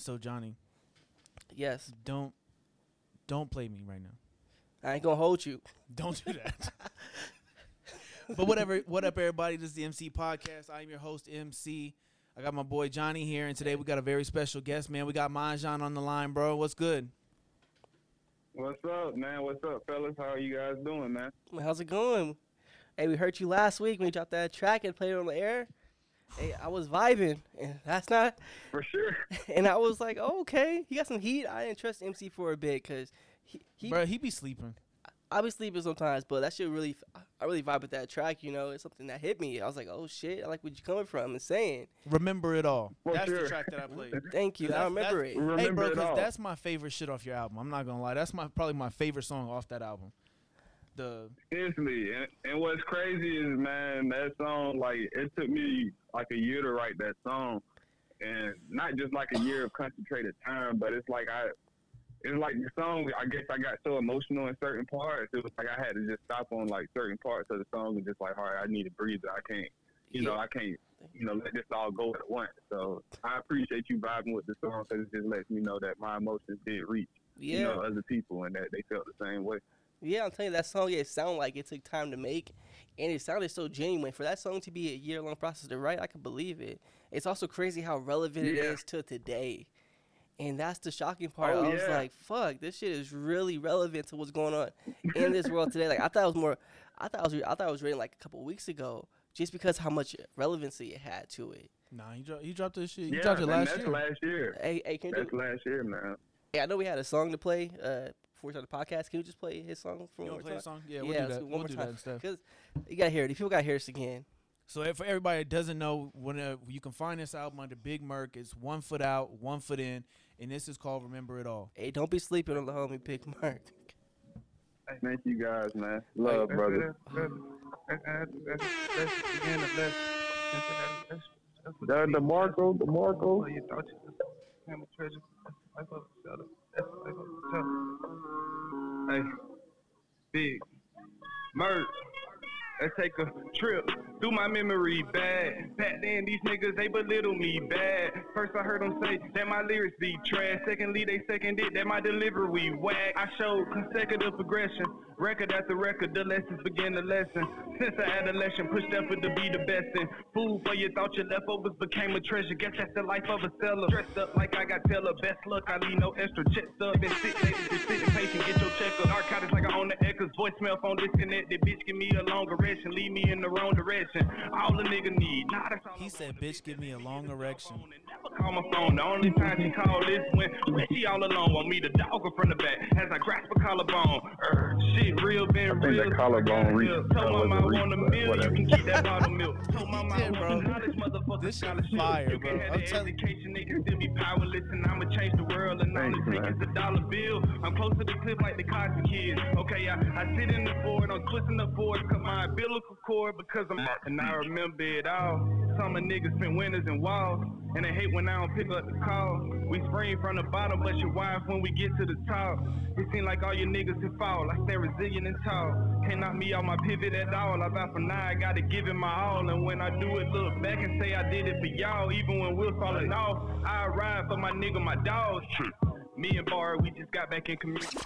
So Johnny. Yes. Don't play me right now. I ain't gonna hold you. Don't do that. But whatever, what up, everybody? This is the MC Podcast. I am your host, MC. I got my boy Johnny here, and today we got a very special guest, man. We got Majin on the line, bro. What's good? What's up, man? What's up, fellas? How are you guys doing, man? How's it going? Hey, we heard you last week when you dropped that track and played it on the air. Hey, I was vibing, and that's not for sure. And I was like, oh, okay, he got some heat. I didn't trust MC for a bit because he be sleeping. I be sleeping sometimes, but that shit really, I really vibe with that track, you know. It's something that hit me. I was like, oh, shit, I like where you coming from and saying. Remember It All. For that's sure. The track that I played. Thank you. I remember it. Remember hey, bro, because that's my favorite shit off your album. I'm not going to lie. That's probably my favorite song off that album. Seriously. And what's crazy is, man, that song, like, it took me like a year to write that song. And not just like a year of concentrated time, but it's like It's like the song, I guess I got so emotional in certain parts. It was like I had to just stop on, like, certain parts of the song and just like, all right, I need to breathe. I can't, you know, let this all go at once. So I appreciate you vibing with the song because it just lets me know that my emotions did reach, you know, other people and that they felt the same way. Yeah, I'm telling you, that song, it sounded like it took time to make, and it sounded so genuine. For that song to be a year-long process to write, I can believe it. It's also crazy how relevant it is to today. And that's the shocking part. I was like, fuck, this shit is really relevant to what's going on in this world today. Like, I thought it was written like a couple weeks ago just because how much relevancy it had to it. Nah, you dropped this shit. You dropped it last year. That's last year. Hey, can you do it? That's last year, man. Hey, I know we had a song to play before we started the podcast. Can you just play his song for one more time? You want to play a song? Yeah, we'll do that. One more time. Because you got to hear it. People got to hear this again. So for everybody that doesn't know, you can find this album under Big Merc. It's 1 Foot Out, 1 Foot In, and this is called Remember It All. Hey, don't be sleeping on the homie Big Merc. Thank you guys, man. Love, brother. DeMarco. Hey, Big Merc. Let's take a trip through my memory bag. Back then, these niggas, they belittle me bad. First, I heard them say that my lyrics be trash. Secondly, they seconded that my delivery whack. I showed consecutive progression. Record after record, the lessons begin the lesson. Since an adolescent, pushed effort to be the best. And food for your thoughts, your leftovers became a treasure. Guess that's the life of a seller. Dressed up like I got teller. Best luck, I leave no extra. Checks up and sit patient, get your check up. Narcotics like I own the echoes. Voicemail phone disconnected. Bitch, give me a long erection. Lead me in the wrong direction. All the nigga need. Nah, that's all he said, bitch, give me a long erection. Never call my phone. The only time she called is when she all alone. Want me to dog her from the back. As I grasp a collarbone. Shit. Real been I think real. That collarbone reach. Tell mama I want a meal. You can keep that bottle milk. Tell mama I want knowledge, motherfucker. This shit is fire, bro. I'm telling you. They can still be powerless, and I'ma change the world. And all it takes is a dollar bill. I'm close to the clip like the cotton kid. Okay, I sit in the board. I'm twisting the board. Cut my umbilical cord because I'm. And I remember it all. Some of niggas spent winters in walls, and they hate when I don't pick up the call. We spring from the bottom, but your wife when we get to the top. It seems like all your niggas can fall. I stay resilient and tall. Can't knock me out my pivot at all. I vow for now, I gotta give it my all. And when I do it, look back and say I did it for y'all. Even when we're falling off, I ride for my nigga, my dog. Me and Barry, we just got back in community.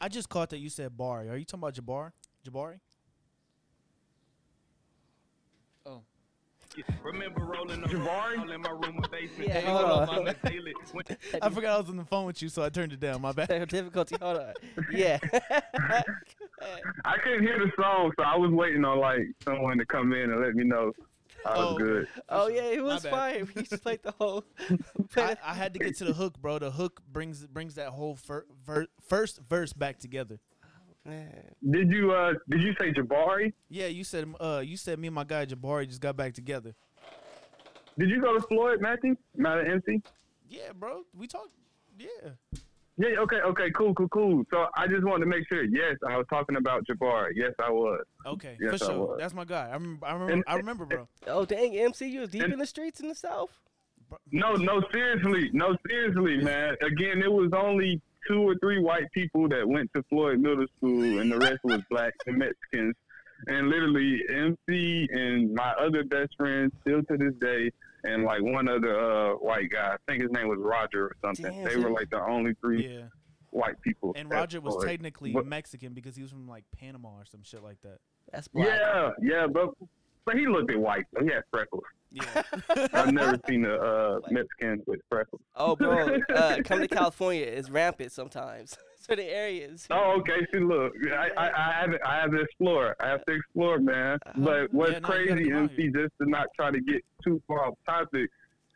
I just caught that you said Barry. Are you talking about Jabari? Oh. Remember rolling the Jabari in my room with basement. Yeah, hold on. I forgot I was on the phone with you, so I turned it down. My bad. Difficulty. Hold on. Yeah. I couldn't hear the song, so I was waiting on like someone to come in and let me know I was good. Oh yeah, it was fire. We just played the whole. I had to get to the hook, bro. The hook brings that whole first verse back together. Man. Did you say Jabari? Yeah, you said me and my guy Jabari just got back together. Did you go to Floyd Matthews? Not an MC? Yeah, bro. We talked. Yeah, okay, cool. So I just wanted to make sure. Yes, I was talking about Jabari. Yes, I was. Okay, yes, for sure. That's my guy. I remember, bro. Oh, dang, MC, you was deep in the streets in the South? No, seriously, man. Again, it was only 2 or 3 white people that went to Floyd Middle School, and the rest was blacks and Mexicans. And literally, MC and my other best friend, still to this day, and like one other white guy. I think his name was Roger or something. Damn. They were like the only three white people. And Roger was technically Mexican because he was from like Panama or some shit like that. That's black. Yeah, but he looked at white. He had freckles. Yeah. I've never seen a Mexican with freckles. Oh, bro, coming to California is rampant sometimes. So the areas. Oh, okay. See, look, I have to explore, man. But what's crazy, MC, just to not try to get too far off topic.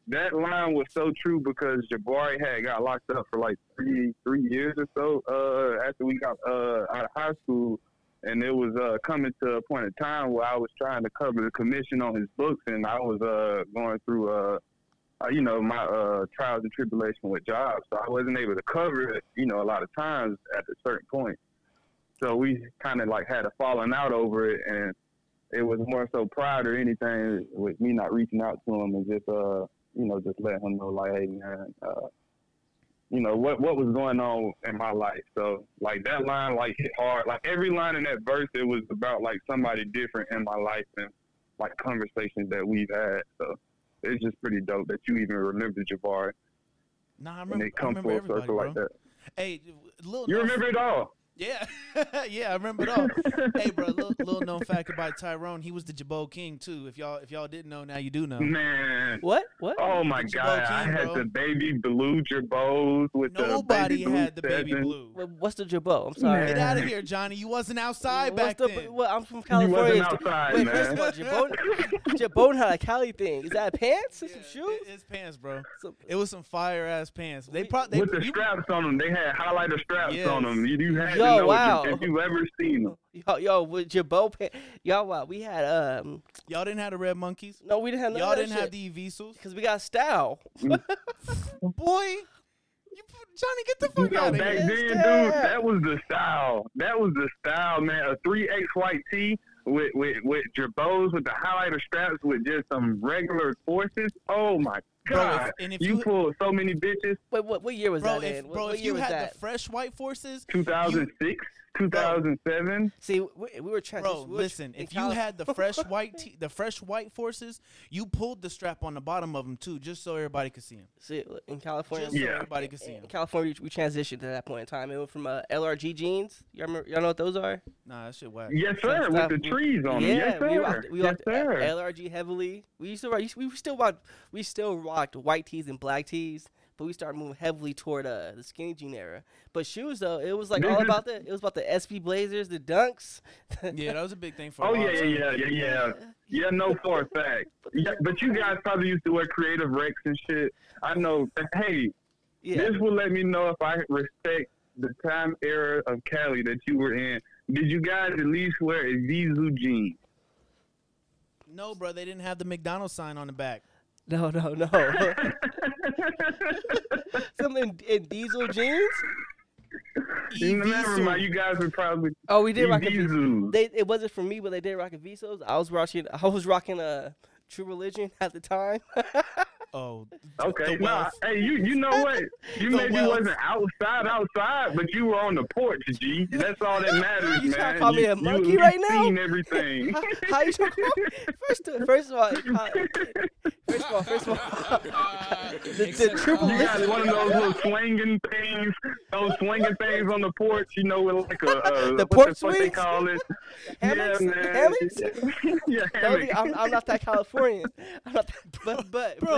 That line was so true because Jabari had got locked up for like three years or so after we got out of high school. And it was coming to a point in time where I was trying to cover the commission on his books, and I was going through, my trials and tribulation with jobs. So I wasn't able to cover it, a lot of times at a certain point. So we kind of like had a falling out over it, and it was more so pride or anything with me not reaching out to him and just, just letting him know, like, hey, man, what was going on in my life. So like that line like hit hard. Like every line in that verse, it was about like somebody different in my life and like conversations that we've had. So it's just pretty dope that you even remember Jabari. Nah, I remember everybody, bro. Like that. Hey, you remember it all. Yeah, yeah, I remember it all. Hey, bro, little known fact about Tyrone, he was the Jabo King too. If y'all didn't know, now you do know. Man, what? Oh my God, King, I had the baby blue Jabos with nobody had the baby blue. What's the Jabo? I'm sorry, man. Get out of here, Johnny. You wasn't outside back then. Well, I'm from California. You wasn't outside, wait, man. First of all, Jabo had a Cali thing. Is that pants? Is some shoes? It's pants, bro. It was some fire ass pants. With the straps on them, they had highlighter straps on them. You had. Oh, wow. If you ever seen them. Yo, with Jabot pants. Y'all, wow, we had, Y'all didn't have the Red Monkeys? No, we didn't have Y'all didn't shit. Have the Evisus? Because we got style. Boy, Johnny, get the fuck out of here. Back then, dude, that was the style. That was the style, man. A 3X white tee with Jabots, with the highlighter straps, with just some regular forces. Oh, my God, bro, if you pulled so many bitches. Wait, what year was that? If you had the fresh white forces, 2006, 2007. See, we were trying. Bro, listen, if you had the fresh white forces, you pulled the strap on the bottom of them too, just so everybody could see them. See, in California, so everybody could see them. In California, we transitioned to that point in time. It went from LRG jeans. Y'all know what those are? Nah, that shit whack. Yes, sir. With the trees on them. Yes, sir. We rocked LRG heavily. We used to rock. We still rock white tees and black tees, but we started moving heavily toward the skinny jean era. But shoes, though, it was like all about that. It was about the SB Blazers, the Dunks. Yeah, that was a big thing for. Oh yeah. Yeah, no, for a fact. Yeah, but you guys probably used to wear Creative Rex and shit. I know. Hey, this will let me know if I respect the time era of Cali that you were in. Did you guys at least wear Evisu jeans? No, bro. They didn't have the McDonald's sign on the back. No. Something in diesel jeans? Never mind, you guys were probably. Oh, we did rock Evisu. It wasn't for me, but they did rock Evisus. I was rocking a True Religion at the time. Oh, okay. Nah, hey, you know what? You maybe wasn't outside, but you were on the porch, G. That's all that matters, you man. Call me a monkey right now? Seen everything. How you trying to call me? First of all, the triple. You got one of those little swinging things on the porch, with like a the porch swings. What they call it? Hammocks? Yeah, man. Hammocks? Yeah, hammocks. I'm not that Californian. I'm not that, but bro.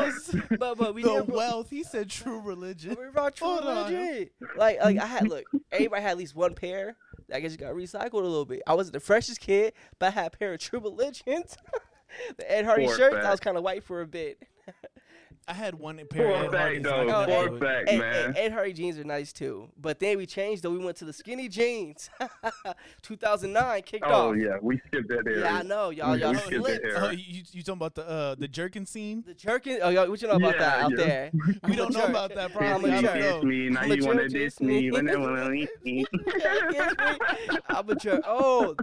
But we the wealth. He said True Religion. We rock True Religion. Like I had everybody had at least one pair. I guess you got recycled a little bit. I wasn't the freshest kid, but I had a pair of True Religions. The Ed Hardy shirts. I was kind of white for a bit. I had one pair of Ed Hardy. Man. Ed Hardy jeans are nice too. But then we changed though. We went to the skinny jeans. 2009 kicked off. Oh yeah, we skipped that area. Yeah, I know y'all. Y'all skipped that era. Oh, you talking about the jerkin scene? The jerkin. Oh y'all, what you know about that out there? We don't know about that. Probably. Now you wanna diss me? I'm a jerk. Oh.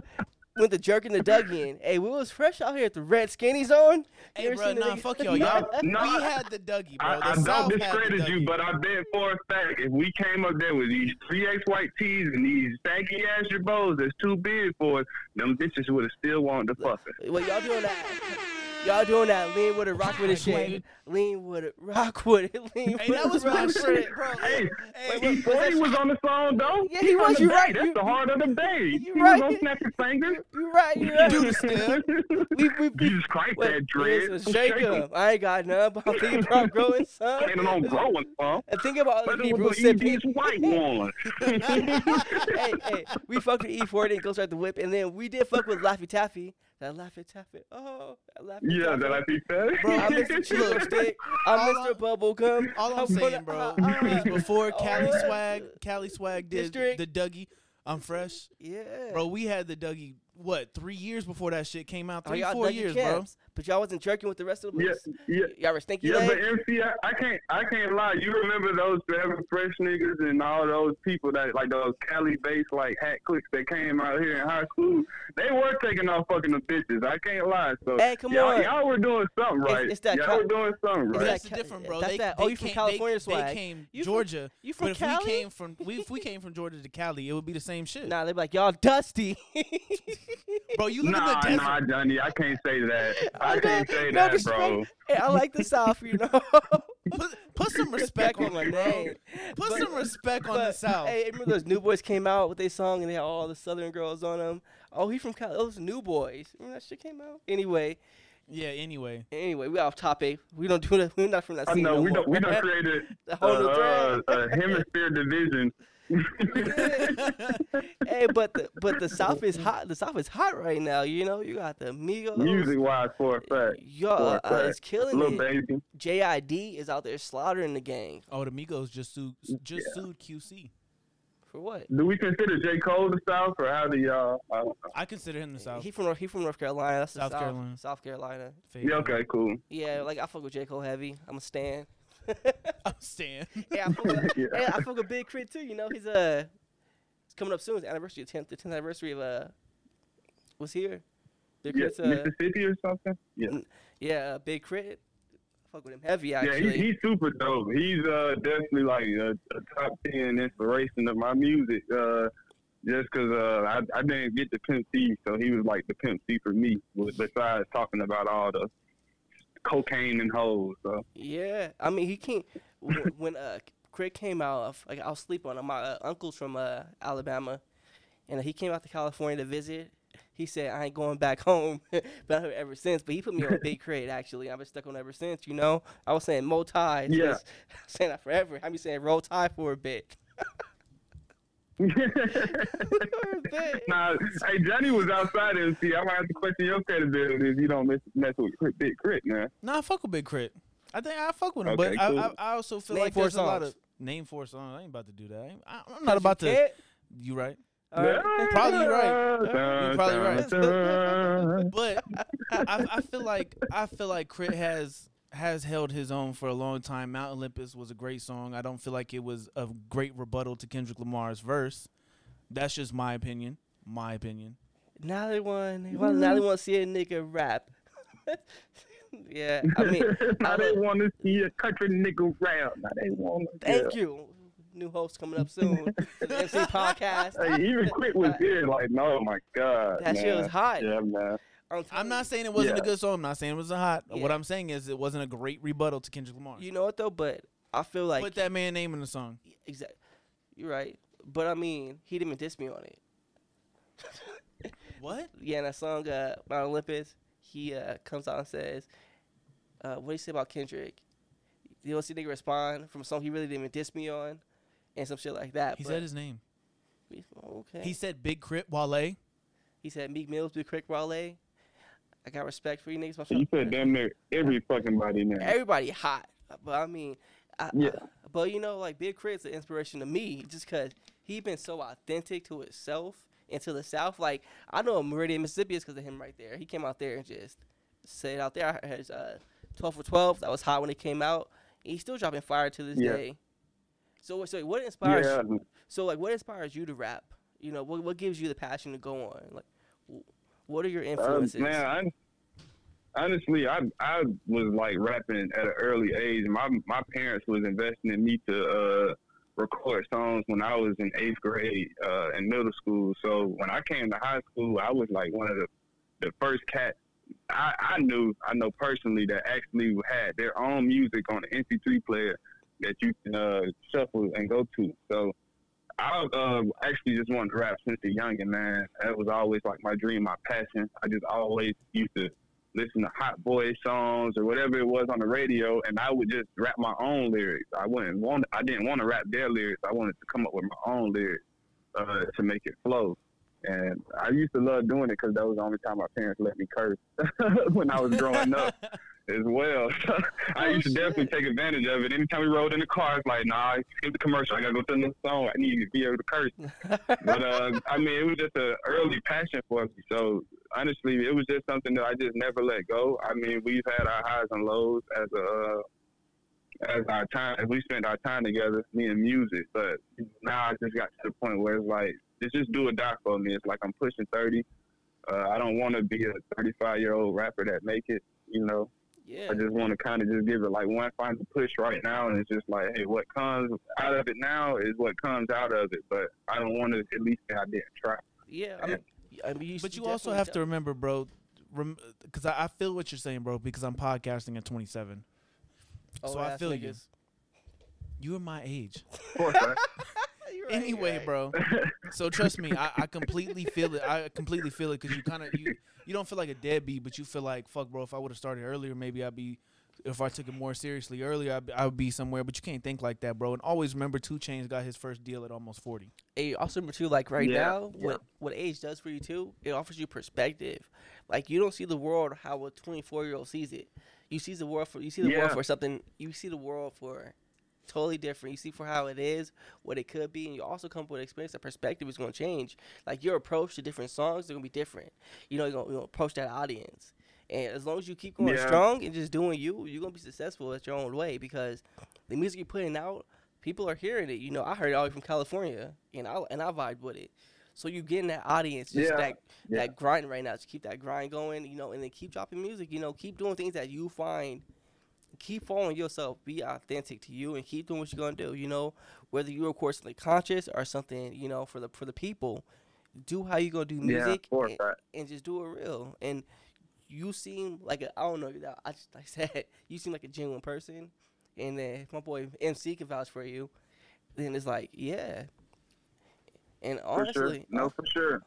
With the jerk and the dug in. Hey, we was fresh out here at the red skinnies on. Hey, bro, fuck y'all. We had the Dougie, bro. I don't discredit you, but I bet for a fact if we came up there with these 3X white tees and these stanky ass Jabos that's too big for us, them bitches would have still wanted to fuck us. Well, y'all doing that. Y'all doing that lean with it, rock with it shit. Lean with it, rock with it, lean with it. Hey, that was my shit, bro. Hey, Floyd was on the song, though. Yeah, he was. You right. That's the heart of the day. You right. He was on Snap Your Fingers. You right. You right. Jesus Christ, that dread. Shake up. I ain't got none, but I'm thinking about growing some. Planning on growing some. I think about other people said these white ones. Hey, we fucked with E40 and Ghost Ride the Whip, and then we did fuck with Laffy Taffy. That Laffy Taffy. Oh, that Laffy Taffy. Yeah, that Laffy Taffy. Bro, I missed the Chilo Stick. I missed the Bubblegum. All I'm saying, bro, is before Cali Swag did the Dougie, I'm Fresh. Yeah. Bro, we had the Dougie, what, 3 years before that shit came out? Three, 4 years, bro. But y'all wasn't jerking with the rest of the boys. Yeah. Y'all were stinky legs. Yeah, but MC, I can't lie. You remember those Forever Fresh niggas and all those people that, like, those Cali-based, like, hat clicks that came out here in high school? They were taking off fucking the bitches. I can't lie. So, hey, come on. Y'all were doing something right. Y'all were doing something right. It's different, bro. That's that. Oh, you from California swag. They came Georgia. You from Cali? If we came from Georgia to Cali, it would be the same shit. Nah, they'd be like, y'all dusty. Bro, you live in the desert. Nah, Johnny, I can't say that. I can't say that, bro. Hey, I like the South, you know. Put some respect on my name. Put some respect on the South. Hey, remember those New Boys came out with their song and they had all the Southern girls on them? Oh, he from Cali. Those New Boys. Remember that shit came out? Anyway. Yeah, anyway. Anyway, we off topic. We don't do that. We're not from that scene. No, we don't create a whole hemisphere division. Hey, but the South is hot. The South is hot right now. You know, you got the Migos. Music wise, for a fact. Yo, it's killing it. Baby. JID is out there slaughtering the gang. Oh, the Migos just sued QC. For what? Do we consider J. Cole the South, or how do y'all? I don't know. I consider him the South. He from North Carolina. That's the South. South Carolina. Yeah. Okay. Cool. Yeah, like I fuck with J. Cole heavy. I'm a stan. I'm Stan. Yeah, I fuck with Big Crit too. You know, he's coming up soon. His anniversary, the 10th anniversary of was here. Big Crit's Mississippi or something. Yeah. Yeah, Big Crit. I fuck with him heavy actually. Yeah, he's super dope. He's definitely like a top 10 inspiration of my music. Just because I didn't get the Pimp C, so he was like the Pimp C for me. Besides talking about all the cocaine and hoes. So. Yeah, I mean he can't. When Craig came out, like I was sleeping on him. My uncle's from Alabama, and he came out to California to visit. He said I ain't going back home, but ever since. But he put me on Big Craig actually. I've been stuck on ever since. You know, I was saying Mo Tide. Yeah, saying that forever. I be saying Roll Tide for a bit. Nah, hey, Johnny was outside MC. I might have to question your credibility if you don't mess with Big Crit, man. Nah, I fuck with Big Crit. I think I fuck with him, okay, but cool. I also feel like there's a lot of name 4 songs. I ain't about to do that. I'm not about to. You right? Probably right. You're probably right. But I feel like Crit has held his own for a long time. Mount Olympus was a great song. I don't feel like it was a great rebuttal to Kendrick Lamar's verse. That's just my opinion. Now they want to see a nigga rap. Yeah, I mean. Now they want to see a country nigga rap. Now they want to. Thank you. New host coming up soon. The MC podcast. Hey, even Quick was here. Like, oh my God. That shit was hot. Yeah, man. I'm not saying it wasn't a good song. I'm not saying it was hot. Yeah. What I'm saying is it wasn't a great rebuttal to Kendrick Lamar. You know what, though? But I feel like... Put that man's name in the song. Exactly. You're right. But, I mean, he didn't even diss me on it. What? Yeah, in that song, Mount Olympus, he comes out and says, what do you say about Kendrick? You don't see nigga respond from a song he really didn't even diss me on and some shit like that. He said his name. Okay. He said Big Crit Wale. He said Meek Mill's Big Crit Wale. I got respect for you niggas. You said damn near every fucking body now. Everybody hot. But I mean, but you know, like Big Crit's an inspiration to me just because he been so authentic to himself and to the South. Like, I know Meridian, Mississippi is because of him right there. He came out there and just said it out there. I heard his 12 for 12. That was hot when it came out. And he's still dropping fire to this day. So what inspires you? So, like, what inspires you to rap? You know, what gives you the passion to go on? Like, what are your influences? Man, honestly, I was like rapping at an early age. My parents was investing in me to record songs when I was in 8th grade in middle school. So when I came to high school, I was like one of the first cats I know personally that actually had their own music on the MP3 player that you can shuffle and go to. So I actually just wanted to rap since the youngin', man. That was always like my dream, my passion. I just always used to listen to Hot Boy songs or whatever it was on the radio, and I would just rap my own lyrics. I didn't want to rap their lyrics. I wanted to come up with my own lyrics to make it flow. And I used to love doing it because that was the only time my parents let me curse when I was growing up as well. I used to definitely take advantage of it. Anytime we rode in the car, it's like, nah, skip the commercial. I got to go to the next song. I need to be able to curse. But, I mean, it was just an early passion for me. So, honestly, it was just something that I just never let go. I mean, we've had our highs and lows as we spent our time together, me and music. But now I just got to the point where it's like, it's just do or die for me. It's like I'm pushing 30. I don't want to be a 35-year-old rapper that make it, you know. Yeah. I just want to kind of just give it like one final push right now. And it's just like, hey, what comes out of it now is what comes out of it. But I don't want to, at least I didn't try. Yeah. I mean, but you also have to remember, bro, because I feel what you're saying, bro, because I'm podcasting at 27. Oh, so I feel you. You are my age. Of course, right? Right, anyway, bro. So trust me, I completely feel it. I completely feel it because you kind of you don't feel like a deadbeat, but you feel like, fuck, bro. If I would have started earlier, maybe I'd be. If I took it more seriously earlier, I'd be somewhere. But you can't think like that, bro. And always remember, 2 Chainz got his first deal at almost 40. Hey, also remember too, like now, what age does for you too? It offers you perspective. Like you don't see the world how a 24-year-old sees it. You see the world for world for something. You see the world for. Totally different. You see for how it is, what it could be, and you also come up with an experience that perspective is going to change. Like your approach to different songs is going to be different. You know, you're going to approach that audience. And as long as you keep going strong and just doing you, you're going to be successful at your own way because the music you're putting out, people are hearing it. You know, I heard it all from California, and I vibed with it. So you getting that audience, just that grind right now. Just keep that grind going, you know, and then keep dropping music, you know, keep doing things that you find. Keep following yourself, be authentic to you, and keep doing what you're gonna do. You know, whether you're of course like conscious or something, you know, for the people, do how you gonna do music, and just do it real. And you seem like you seem like a genuine person. And then if my boy MC can vouch for you, then it's like And honestly, for sure.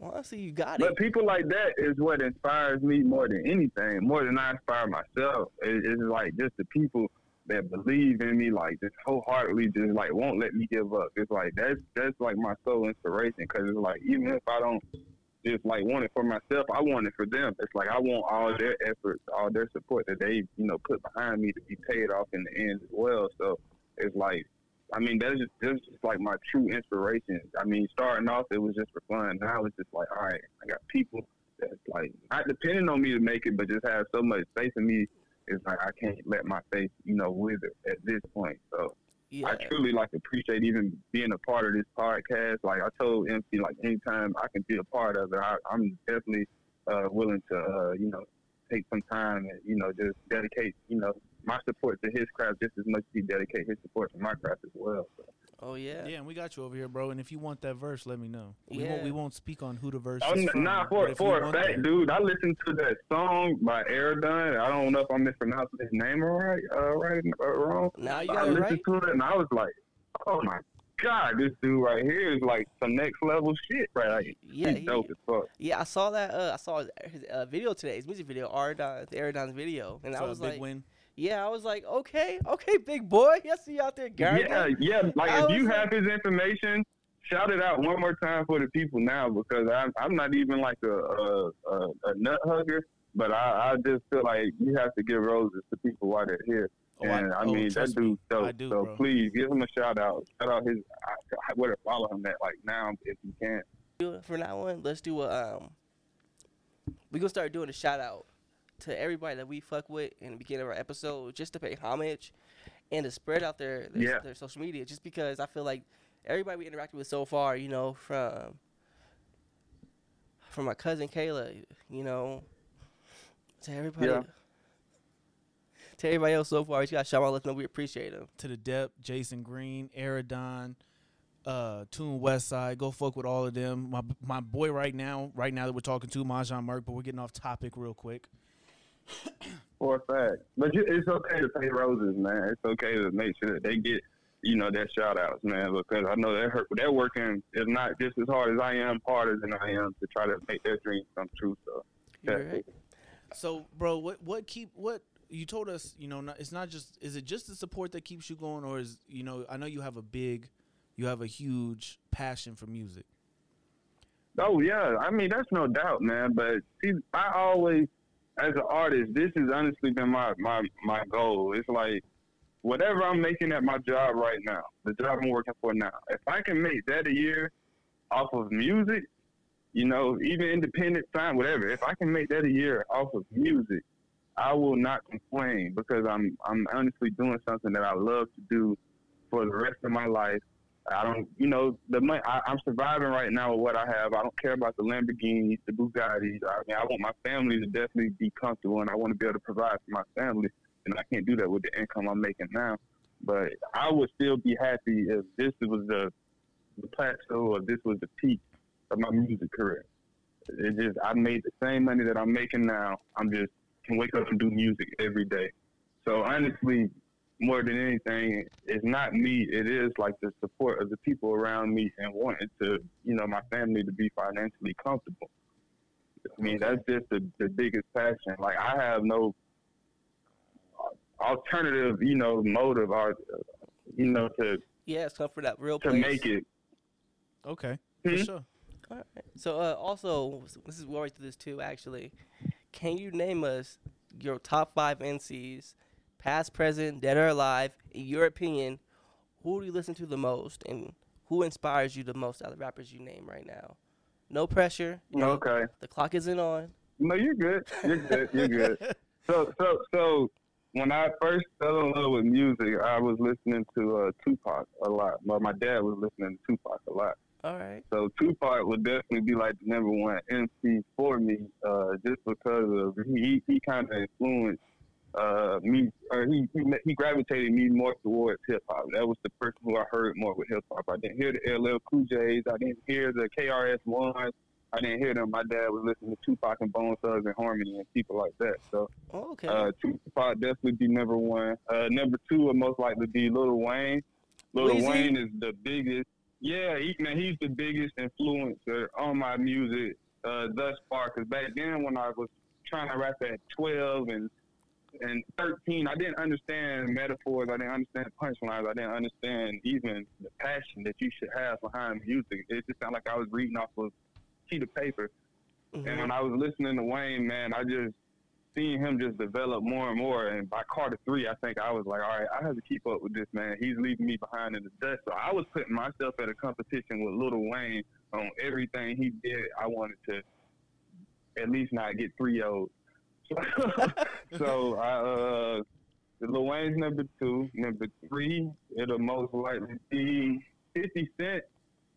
Honestly, you got it. But people like that is what inspires me more than anything, more than I inspire myself. It's like just the people that believe in me, like just wholeheartedly, just like won't let me give up. It's like that's like my sole inspiration because it's like even if I don't just like want it for myself, I want it for them. It's like I want all their efforts, all their support that they put behind me to be paid off in the end as well. So it's like. I mean, that's just like my true inspiration. I mean, starting off, it was just for fun. Now it's just like, all right, I got people that's like not depending on me to make it, but just have so much faith in me. It's like I can't let my faith, wither at this point. So I truly like appreciate even being a part of this podcast. Like I told MC, like anytime I can be a part of it, I'm definitely willing to, take some time and, just dedicate, my support to his craft just as much as he dedicates his support to my craft as well. So. Oh, yeah. Yeah, and we got you over here, bro. And if you want that verse, let me know. We won't speak on who the verse is from. Nah, for a fact, dude, I listened to that song by Aerodun. I don't know if I'm mispronouncing his name right or wrong. Now you got it right. I listened to it, and I was like, oh, my God, this dude right here is like some next level shit, right? Like, he's dope as fuck. Yeah, I saw that. I saw his video today, his music video, Aerodun's video. And so I was like, big win. Yeah, I was like, okay, big boy. I see you out there, Gary. Yeah. Like, if you have his information, shout it out one more time for the people now because I'm not even like a nut hugger, but I just feel like you have to give roses to people while they're here. Oh, and I mean, that dude's dope. So bro. Please give him a shout out. Shout out his. I would have followed him that like now if you can. For that one, let's do a. We gonna start doing a shout out. To everybody that we fuck with in the beginning of our episode, just to pay homage and to spread out their social media, just because I feel like everybody we interacted with so far, from my cousin Kayla, to everybody, to everybody else so far, we just gotta shout out, let them know we appreciate them. To the Dep, Jason Green, Aerodun, Tune Westside. Go fuck with all of them. My boy right now that we're talking to, Majin Merc, but we're getting off topic real quick. For a fact. But it's okay to pay roses, man. It's okay to make sure that they get, you know, their shout-outs, man, because I know they're working, if not just as hard as I am, harder than I am to try to make their dreams come true. So, right. So, bro, what you told us, you know, it's not just, is it just the support that keeps you going, or is, you know, I know you have a huge passion for music. Oh, yeah. I mean, that's no doubt, man. But see, I always, as an artist, this has honestly been my goal. It's like, whatever I'm making at my job right now, the job I'm working for now, if I can make that a year off of music, you know, even independent time, whatever, if I can make that a year off of music, I will not complain, because I'm honestly doing something that I love to do for the rest of my life. I don't, you know, the money, I'm surviving right now with what I have. I don't care about the Lamborghinis, the Bugattis. I mean, I want my family to definitely be comfortable, and I want to be able to provide for my family, and I can't do that with the income I'm making now. But I would still be happy if this was the plateau, or this was the peak of my music career. It just, I made the same money that I'm making now. I'm just can wake up and do music every day. So honestly, more than anything, it's not me. It is like the support of the people around me and wanting to, you know, my family to be financially comfortable. I mean, that's just the biggest passion. Like, I have no alternative, you know, motive or, you know, to, yeah, it's tough for that real to place. Make it. Okay, for sure. All right. So also, this is, we're already through this too, actually. Can you name us your top 5 MCs, past, present, dead or alive, in your opinion? Who do you listen to the most, and who inspires you the most out of the rappers you name right now? No pressure. You know, okay. The clock isn't on. No, you're good. You're good. So when I first fell in love with music, I was listening to Tupac a lot. My dad was listening to Tupac a lot. All right. So Tupac would definitely be like the number one MC for me, just because of he kind of influenced me, or he gravitated me more towards hip hop. That was the person who I heard more with hip hop. I didn't hear the LL Cool J's. I didn't hear the KRS-Ones. I didn't hear them. My dad was listening to Tupac and Bone Thugs and Harmony and people like that. So, okay. Tupac definitely be number one. Number two would most likely be Lil Wayne. Lil Wayne is the biggest. Yeah, he's the biggest influencer on my music thus far. Because back then when I was trying to rap at 12 and 13, I didn't understand metaphors. I didn't understand punchlines. I didn't understand even the passion that you should have behind music. It just sounded like I was reading off of a sheet of paper. Mm-hmm. And when I was listening to Wayne, man, I just seen him just develop more and more. And by Carter 3, I think I was like, all right, I have to keep up with this, man. He's leaving me behind in the dust. So I was putting myself at a competition with Lil Wayne on everything he did. I wanted to at least not get 3-0. So Lil Wayne's number 2. Number 3, it'll most likely be 50 Cent.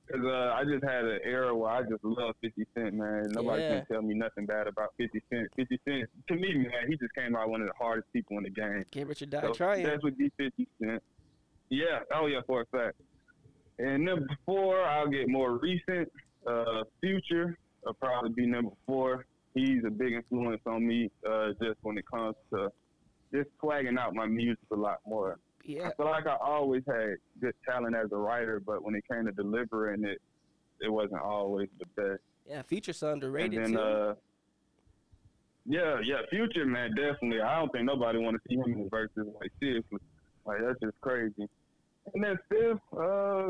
Because I just had an era where I just love 50 Cent, man. Nobody can tell me nothing bad about 50 Cent. 50 Cent, to me, man, he just came out one of the hardest people in the game. Get rich or die trying. That would be 50 Cent. Yeah. Oh, yeah, for a fact. And number 4, I'll get more recent. Future will probably be number 4. He's a big influence on me just when it comes to just swagging out my music a lot more. Yeah. I feel like I always had good talent as a writer, but when it came to delivering it, it wasn't always the best. Yeah, Future's underrated, and then, too. Future, man, definitely. I don't think nobody want to see him in the verses, like, seriously. Like, that's just crazy. And then fifth, I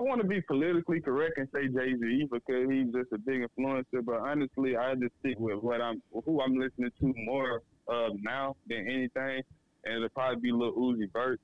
want to be politically correct and say Jay-Z because he's just a big influencer, but honestly, I just stick with who I'm listening to more of now than anything. And it'll probably be Lil Uzi Vert.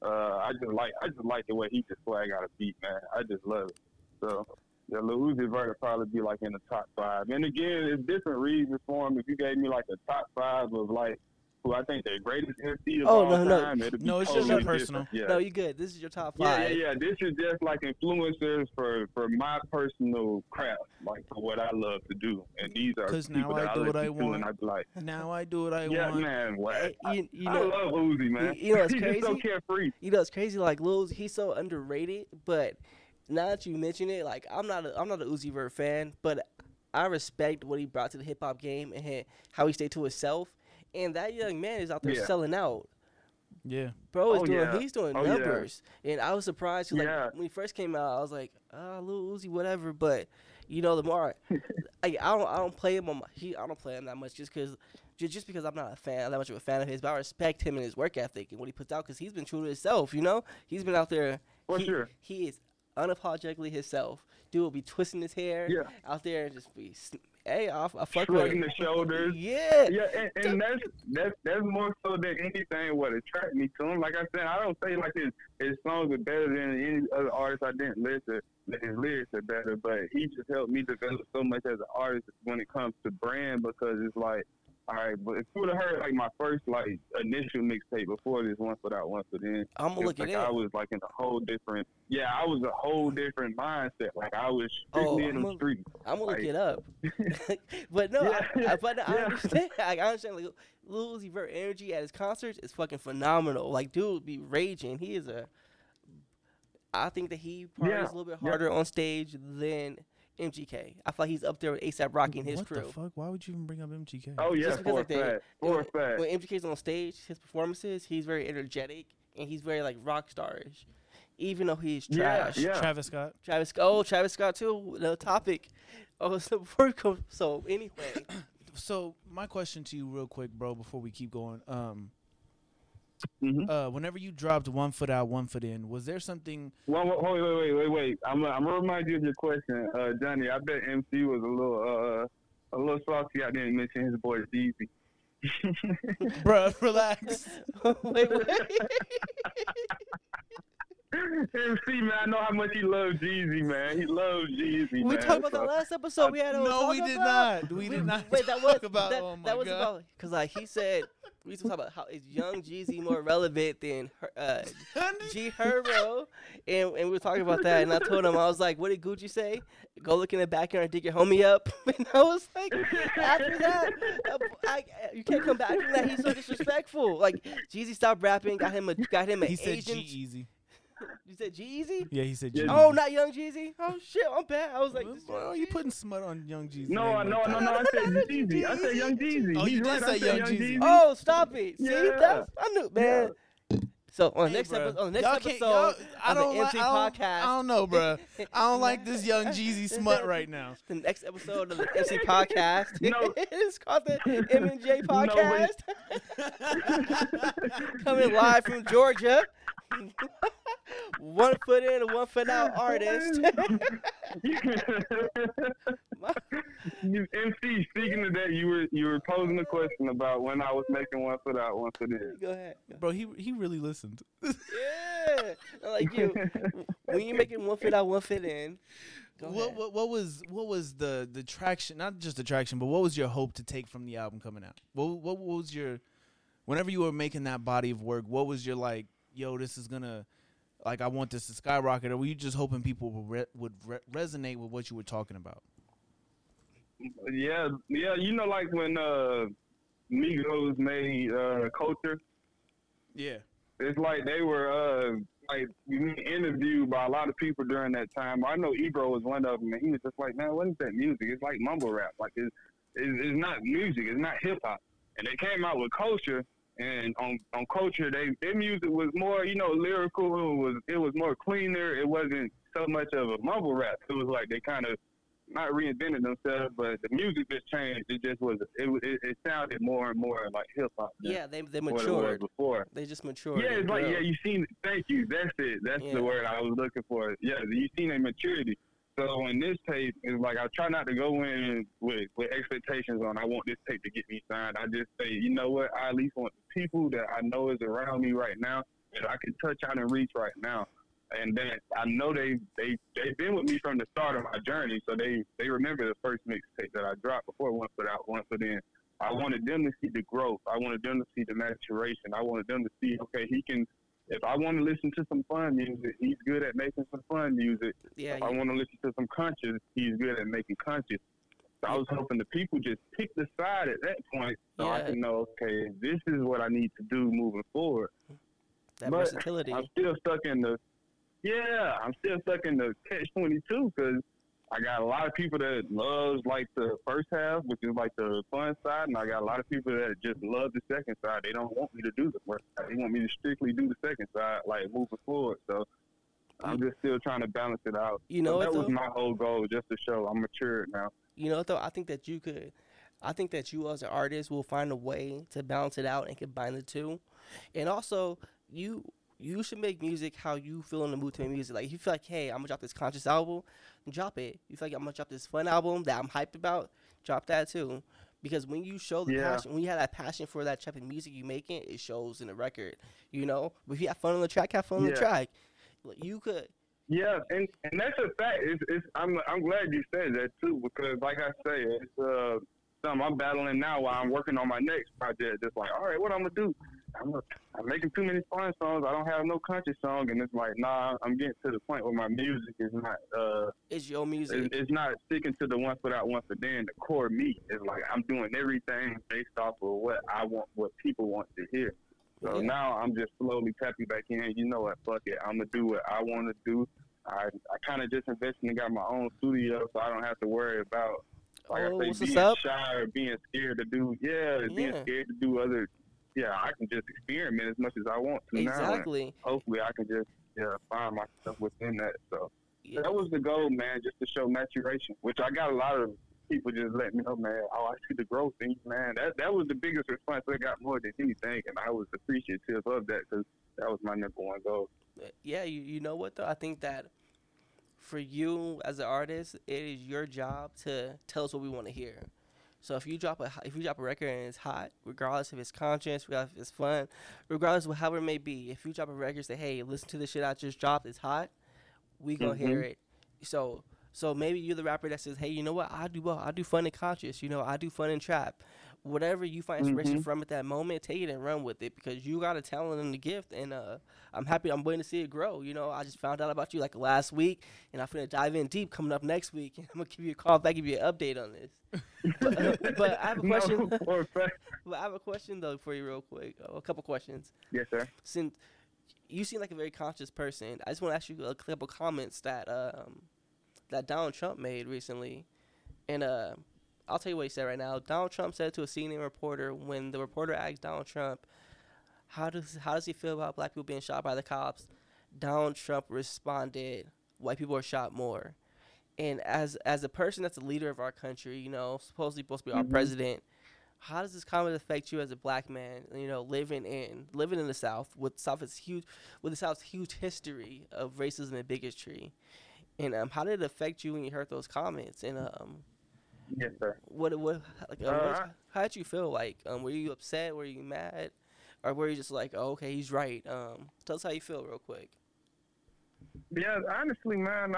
I just like the way he just swag out a beat, man. I just love it. So, yeah, Lil Uzi Vert will probably be, like, in the top 5. And, again, it's different reasons for him. If you gave me, like, a top 5 of, like, who I think the greatest MC of all time. No, it's totally just not personal. Yeah. No, you good. This is your top five. Yeah. This is just like influencers for my personal craft, like for what I love to do. And these are people that I do what I want. Now I do what I want. Yeah, man. What? I love Uzi, man. You know, it's crazy. He's so carefree. You know, it's crazy. Like Lil, he's so underrated. But now that you mention it, like I'm not an Uzi Vert fan, but I respect what he brought to the hip hop game and how he stayed to himself. And that young man is out there selling out. Yeah. Bro is doing numbers. Yeah. And I was surprised. When he first came out, I was like, Lil Uzi, whatever. But, you know, the more I don't play him I don't play him that much just because I'm not that much of a fan of his. But I respect him and his work ethic and what he puts out because he's been true to himself, you know? He's been out there. For sure. He is unapologetically himself. Dude will be twisting his hair out there and just be I fuck with him. Shrugging the shoulders. Yeah, and that's more so than anything what attracted me to him. Like I said, I don't say like his songs are better than any other artist I didn't listen. His lyrics are better, but he just helped me develop so much as an artist when it comes to brand because it's like, all right, but if you would have heard like my first like initial mixtape before this One Foot Out, One Foot In, I'm gonna look it up. I was like in a whole different, I was a whole different mindset. Like I was strictly in the streets. I'm gonna look it up. But no, I understand. Like, I understand. Like Lil Uzi Vert energy at his concerts is fucking phenomenal. Like dude be raging. He is I think that he parties a little bit harder on stage than MGK. I feel like he's up there with ASAP Rocky and his crew. What the fuck? Why would you even bring up MGK? Oh, yeah, for a fact. When MGK's on stage, his performances, he's very energetic, and he's very, like, rock starish, even though he's trash. Yeah. Travis Scott. Oh, Travis Scott, too. The topic. Oh, so anyway. So my question to you real quick, bro, before we keep going. Whenever you dropped One Foot Out, One Foot In, was there something? Wait. I'm gonna remind you of your question, Johnny. I bet MC was a little salty. I didn't mention his boy DZ. Bruh, relax. wait. MC, man, I know how much he loves Jeezy, man. He loves Jeezy, man. We talked about the last episode we had on. No, we did not. We did not talk about it. That was about, because, like, he said, we used to talk about how is young Jeezy more relevant than G Herbo. And we were talking about that, and I told him, I was like, what did Gucci say? Go look in the backyard and dig your homie up. And I was like, after that, you can't come back from that. He's so disrespectful. Like, Jeezy stopped rapping, got him an Asian. He said G-Eazy. You said Jeezy? Yeah, he said Jeezy. Oh, not Young Jeezy? Oh, shit, I'm bad. I was like, why are you putting smut on Young Jeezy? No, I said Jeezy. I said Young Jeezy. Oh, you did say Young Jeezy. Oh, stop it. See, I knew, man. Yeah. So, on the next episode, I don't like MC podcast. I don't know, bro. I don't like this Young Jeezy smut right now. The next episode of the MC podcast. No. It's called the M&J podcast. Coming live from Georgia. One foot in and one foot out artist. MC, speaking of that, you were posing a question about when I was making One Foot Out, One Foot In. Go ahead. Bro, he really listened. Yeah. Like you when you're making One Foot Out, One Foot In. What was the traction, not just the traction, but what was your hope to take from the album coming out? What was your, whenever you were making that body of work, what was your like, yo, this is gonna, like, I want this to skyrocket, or were you just hoping people would resonate with what you were talking about? Yeah, you know, like when Migos made Culture. Yeah, it's like they were like interviewed by a lot of people during that time. I know Ebro was one of them, and he was just like, man, what is that music? It's like mumble rap. Like it's not music. It's not hip hop. And they came out with Culture. And on Culture, their music was more, you know, lyrical. It was more cleaner. It wasn't so much of a mumble rap. It was like they kind of not reinvented themselves, but the music just changed. It just was. It sounded more and more like hip hop. Yeah, they matured. Before they just matured. Yeah, it's like you seen. Thank you. That's it. That's the word I was looking for. Yeah, you seen a maturity. So in this tape, it's like I try not to go in with expectations on I want this tape to get me signed. I just say, you know what, I at least want the people that I know is around me right now that I can touch out and reach right now. And that I know they've been with me from the start of my journey, so they remember the first mixtape that I dropped before One Foot Out, One Foot In. I wanted them to see the growth. I wanted them to see the maturation. I wanted them to see, okay, he can, if I want to listen to some fun music, he's good at making some fun music. Yeah, if I want to listen to some conscious, he's good at making conscious. So I was hoping the people just pick the side at that point so I can know, okay, this is what I need to do moving forward. That but versatility. I'm still stuck in the, I'm still stuck in the catch-22 because I got a lot of people that loves like the first half, which is like the fun side, and I got a lot of people that just love the second side. They don't want me to do the first side. They want me to strictly do the second side, like moving forward. So I'm just still trying to balance it out. You know, so that was my whole goal, just to show I'm mature now. You know what though? I think that you as an artist will find a way to balance it out and combine the two. And also, you should make music how you feel in the mood to make music. Like, if you feel like, hey, I'm gonna drop this conscious album, drop it. You feel like I'm gonna drop this fun album that I'm hyped about, drop that too. Because when you show the passion, when you have that passion for that type of music you making, it shows in the record. You know, if you have fun on the track, have fun on the track. You could. Yeah, and that's a fact. It's I'm glad you said that too, because like I say, it's something I'm battling now while I'm working on my next project. Just like, all right, what I'm gonna do? I'm making too many fun songs. I don't have no country song, and it's like, nah, I'm getting to the point where my music is not. It's your music. It's not sticking to the One Foot Out, One Foot In, the core me. It's like I'm doing everything based off of what I want, what people want to hear. So now I'm just slowly tapping back in. You know what? Fuck it. I'm going to do what I want to do. I kind of just invested and got my own studio, so I don't have to worry about, like I say, being shy or being scared to do, being scared to do other, I can just experiment as much as I want to now. Exactly. Hopefully I can just find myself within that. So that was the goal, man, just to show maturation, which I got a lot of people just let me know, man, I see the growth in you, man. That was the biggest response I got more than anything, and I was appreciative of that because that was my number one goal. Yeah, you know what, though? I think that for you as an artist, it is your job to tell us what we want to hear. So if you drop a record and it's hot, regardless if it's conscious, regardless if it's fun, regardless of however it may be, if you drop a record, say, hey, listen to the shit I just dropped, it's hot, we gonna hear it. So maybe you're the rapper that says, hey, you know what? I do well. I do fun and conscious. You know, I do fun and trap. Whatever you find inspiration from at that moment, take it and run with it, because you got a talent and a gift. And I'm happy. I'm waiting to see it grow. You know, I just found out about you like last week, and I'm going to dive in deep coming up next week. And I'm going to give you a call back, give you an update on this. But I have a question. But I have a question, though, for you real quick. A couple questions. Yes, sir. Since you seem like a very conscious person, I just want to ask you a couple comments that Donald Trump made recently. And I'll tell you what he said right now. Donald Trump said to a CNN reporter, when the reporter asked Donald Trump, how does he feel about black people being shot by the cops? Donald Trump responded, white people are shot more. And as a person that's a leader of our country, you know, supposed to be our president, how does this comment affect you as a black man, you know, living in the South, with the South's huge history of racism and bigotry? And how did it affect you when you heard those comments? And yes, sir. How did you feel? Like, were you upset? Were you mad? Or were you just like, oh, okay, he's right? Tell us how you feel, real quick. Yeah, honestly, man,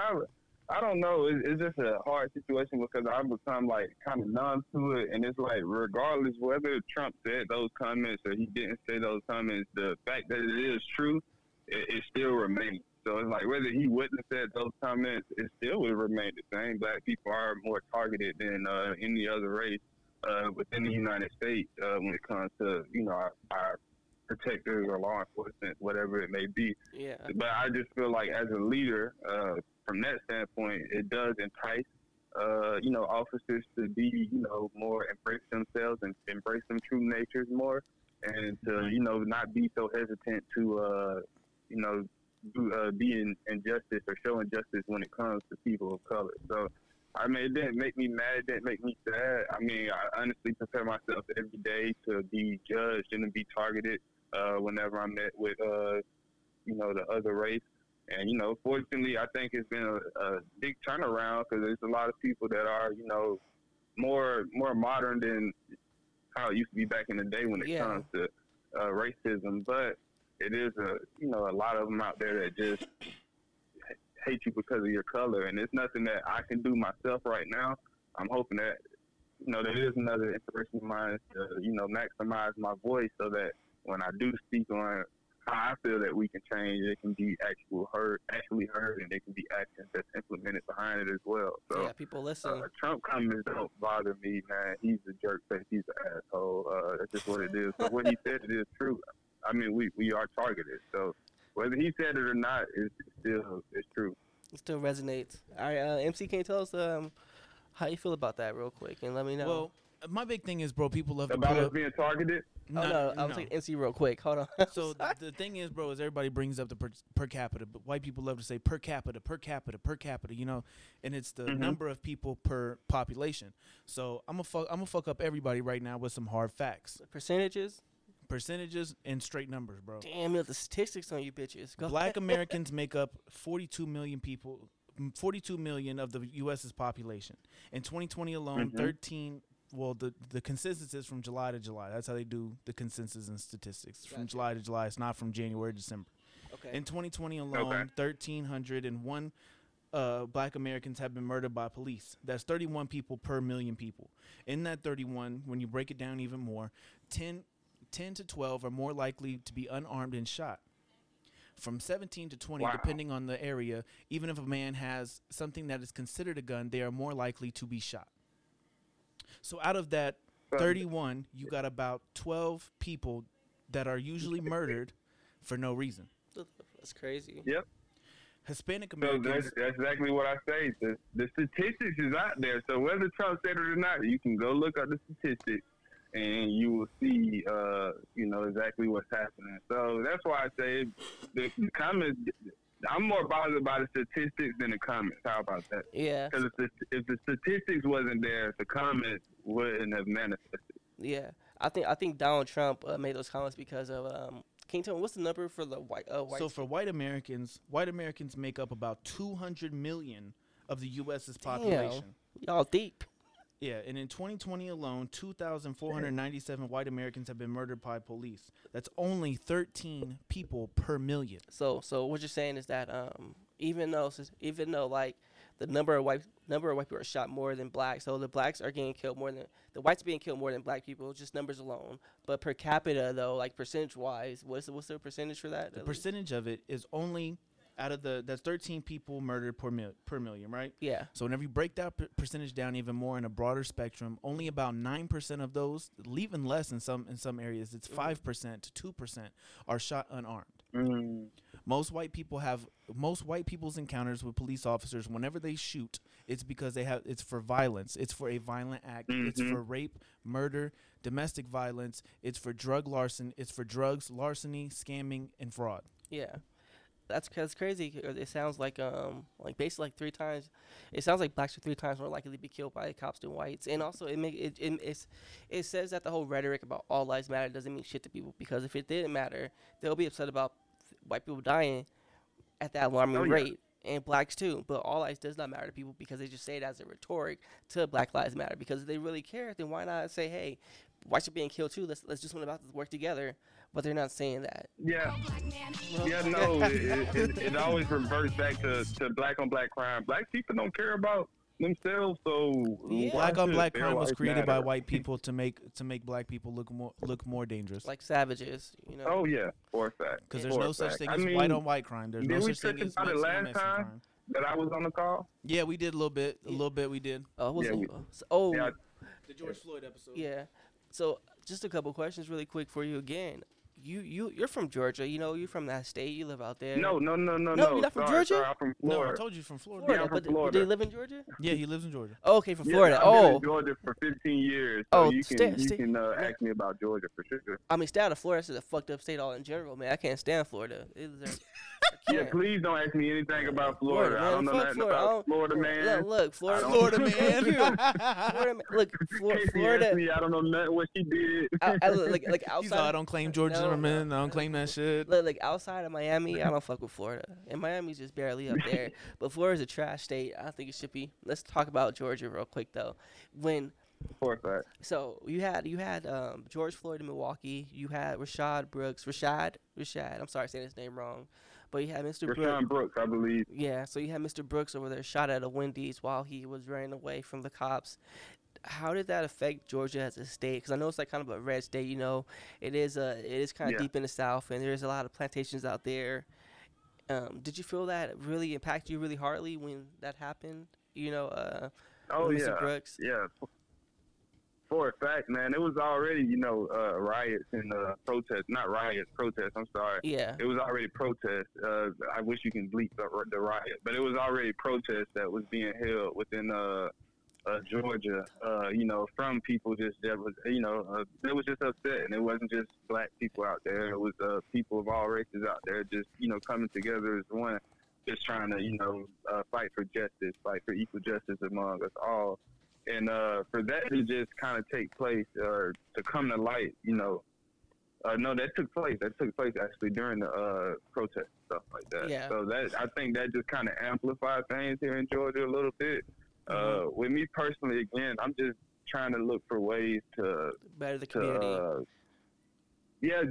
I don't know. It's just a hard situation because I've become like kind of numb to it, and it's like regardless whether Trump said those comments or he didn't say those comments, the fact that it is true, it still remains. So it's like whether he wouldn't have said those comments, it still would remain the same. Black people are more targeted than any other race within the United States when it comes to, you know, our protectors or law enforcement, whatever it may be. Yeah. But I just feel like as a leader, from that standpoint, it does entice, you know, officers to be, you know, more embrace themselves and embrace their true natures more, and to, you know, not be so hesitant to, you know, be in injustice or show injustice when it comes to people of color. So, I mean, it didn't make me mad. It didn't make me sad. I mean, I honestly prepare myself every day to be judged and to be targeted whenever I'm met with, you know, the other race. And, you know, fortunately, I think it's been a big turnaround because there's a lot of people that are, you know, more modern than how it used to be back in the day when it comes to racism. But it is a lot of them out there that just hate you because of your color, and it's nothing that I can do myself right now. I'm hoping that you know, that is another inspiration of mine to, you know, maximize my voice so that when I do speak on how I feel that we can change, it can be actually heard, and it can be actions that's implemented behind it as well. So yeah, people listen. Trump comments don't bother me, man. He's a jerkface. He's an asshole. That's just what it is. So what he said, it is true. I mean, we are targeted. So whether he said it or not, it's true. It still resonates. All right, MC, can you tell us how you feel about that real quick, and let me know. Well, my big thing is, bro, people love about us being targeted. No, I'll take MC real quick. Hold on. So the thing is, bro, is everybody brings up the per capita, but white people love to say per capita, you know, and it's the number of people per population. So I'm gonna fuck up everybody right now with some hard facts, percentages, and straight numbers, bro. Damn, you have the statistics on you, bitches. Go. Black Americans make up 42 million people. 42 million of the U.S.'s population. In 2020 alone, 13. Well, the consensus is from July to July. That's how they do the consensus and statistics. Gotcha. From July to July. It's not from January to December. Okay. In 2020 alone, 1,301 black Americans have been murdered by police. That's 31 people per million people. In that 31, when you break it down even more, 10 to 12 are more likely to be unarmed and shot. From 17 to 20, depending on the area, even if a man has something that is considered a gun, they are more likely to be shot. So out of that 31, you got about 12 people that are usually murdered for no reason. That's crazy. Yep. Hispanic Americans. So that's exactly what I say. The statistics is out there. So whether Trump said it or not, you can go look up the statistics. And you will see, you know, exactly what's happening. So that's why I say the comments. I'm more bothered by the statistics than the comments. How about that? Yeah. Because if the statistics wasn't there, the comments wouldn't have manifested. Yeah, I think Donald Trump made those comments because of. Can you tell me what's the number for the white? So for white Americans make up about 200 million of the U.S.'s population. Damn, y'all deep. Yeah, and in 2020 alone, 2,497 white Americans have been murdered by police. That's only 13 people per million. So what you're saying is that even though like the number of white people are shot more than blacks, so the blacks are getting killed more than the whites are being killed more than black people, just numbers alone. But per capita though, like percentage wise, what's the percentage for that? The percentage of it is only. Out of that's 13 people murdered per million, right? Yeah. So whenever you break that percentage down even more in a broader spectrum, only about 9% of those, even less in some areas, it's 5% to 2% are shot unarmed. Mm-hmm. Most white people's encounters with police officers, whenever they shoot, it's because it's for violence. It's for a violent act. Mm-hmm. It's for rape, murder, domestic violence. It's for drugs, larceny, scamming, and fraud. Yeah. That's crazy. It sounds like basically like 3 times. It sounds like blacks are 3 times more likely to be killed by cops than whites. And also, it says that the whole rhetoric about all lives matter doesn't mean shit to people, because if it didn't matter, they'll be upset about white people dying at that alarming rate, and blacks too. But all lives does not matter to people because they just say it as a rhetoric to Black Lives Matter. Because if they really care, then why not say, hey, whites are being killed too. Let's just work together. But they're not saying that. Yeah. Yeah, no. It always reverts back to black on black crime. Black people don't care about themselves, so yeah. Black on black crime was created by white people to make black people look more dangerous. Like savages, you know. Oh yeah, for a fact. Because there's no such thing as white on white crime. There's no such thing as Mexican on Mexican crime. That I was on the call? Yeah, we did a little bit. The George Floyd episode. Yeah. So just a couple questions really quick for you again. You're from Georgia, you know, you're from that state, you live out there. No, you're not from Georgia? Sorry, I'm from Florida. No, I told you from Florida. Yeah, I'm from Florida. Do you live in Georgia? Yeah, he lives in Georgia. Oh, okay, from Florida. I've been in Georgia for 15 years. So you can ask me about Georgia for sure. I mean, stay out of Florida. This is a fucked up state all in general, man. I can't stand Florida. Yeah, please don't ask me anything about Florida. Man, I don't know nothing about Florida, man. Look, Florida, man. Florida. I don't know nothing what she did. Like outside. He's like, I don't claim Georgia. No. I don't claim that shit. Look, like outside of Miami, I don't fuck with Florida. And Miami's just barely up there. But Florida's a trash state. I think it should be. Let's talk about Georgia real quick though. So you had George Floyd in Milwaukee. You had Rashad Brooks. Rashad. I'm sorry, saying his name wrong. But you had Mr. Rashawn Brooks, I believe. Yeah. So you had Mr. Brooks over there shot at a Wendy's while he was running away from the cops. how did that affect Georgia as a state? Because I know it's like kind of a red state, you know. It is kind of deep in the South, and there's a lot of plantations out there. Did you feel that really impacted you really hardly when that happened? You know, Mr. Brooks? Yeah. For a fact, man, it was already, you know, riots and protests. Not riots, protests, I'm sorry. Yeah. It was already protests. I wish you can bleep the riot. But it was already protests that was being held within Georgia, you know, from people just that was, you know, it was just upset, and it wasn't just black people out there. It was people of all races out there, just, you know, coming together as one, just trying to, you know, fight for justice, fight for equal justice among us all. And for that to just kind of take place or to come to light, you know, no, that took place. That took place actually during the protest, stuff like that. Yeah. So that, I think that just kind of amplified things here in Georgia a little bit. With me personally, again, I'm just trying to look for ways to better the community.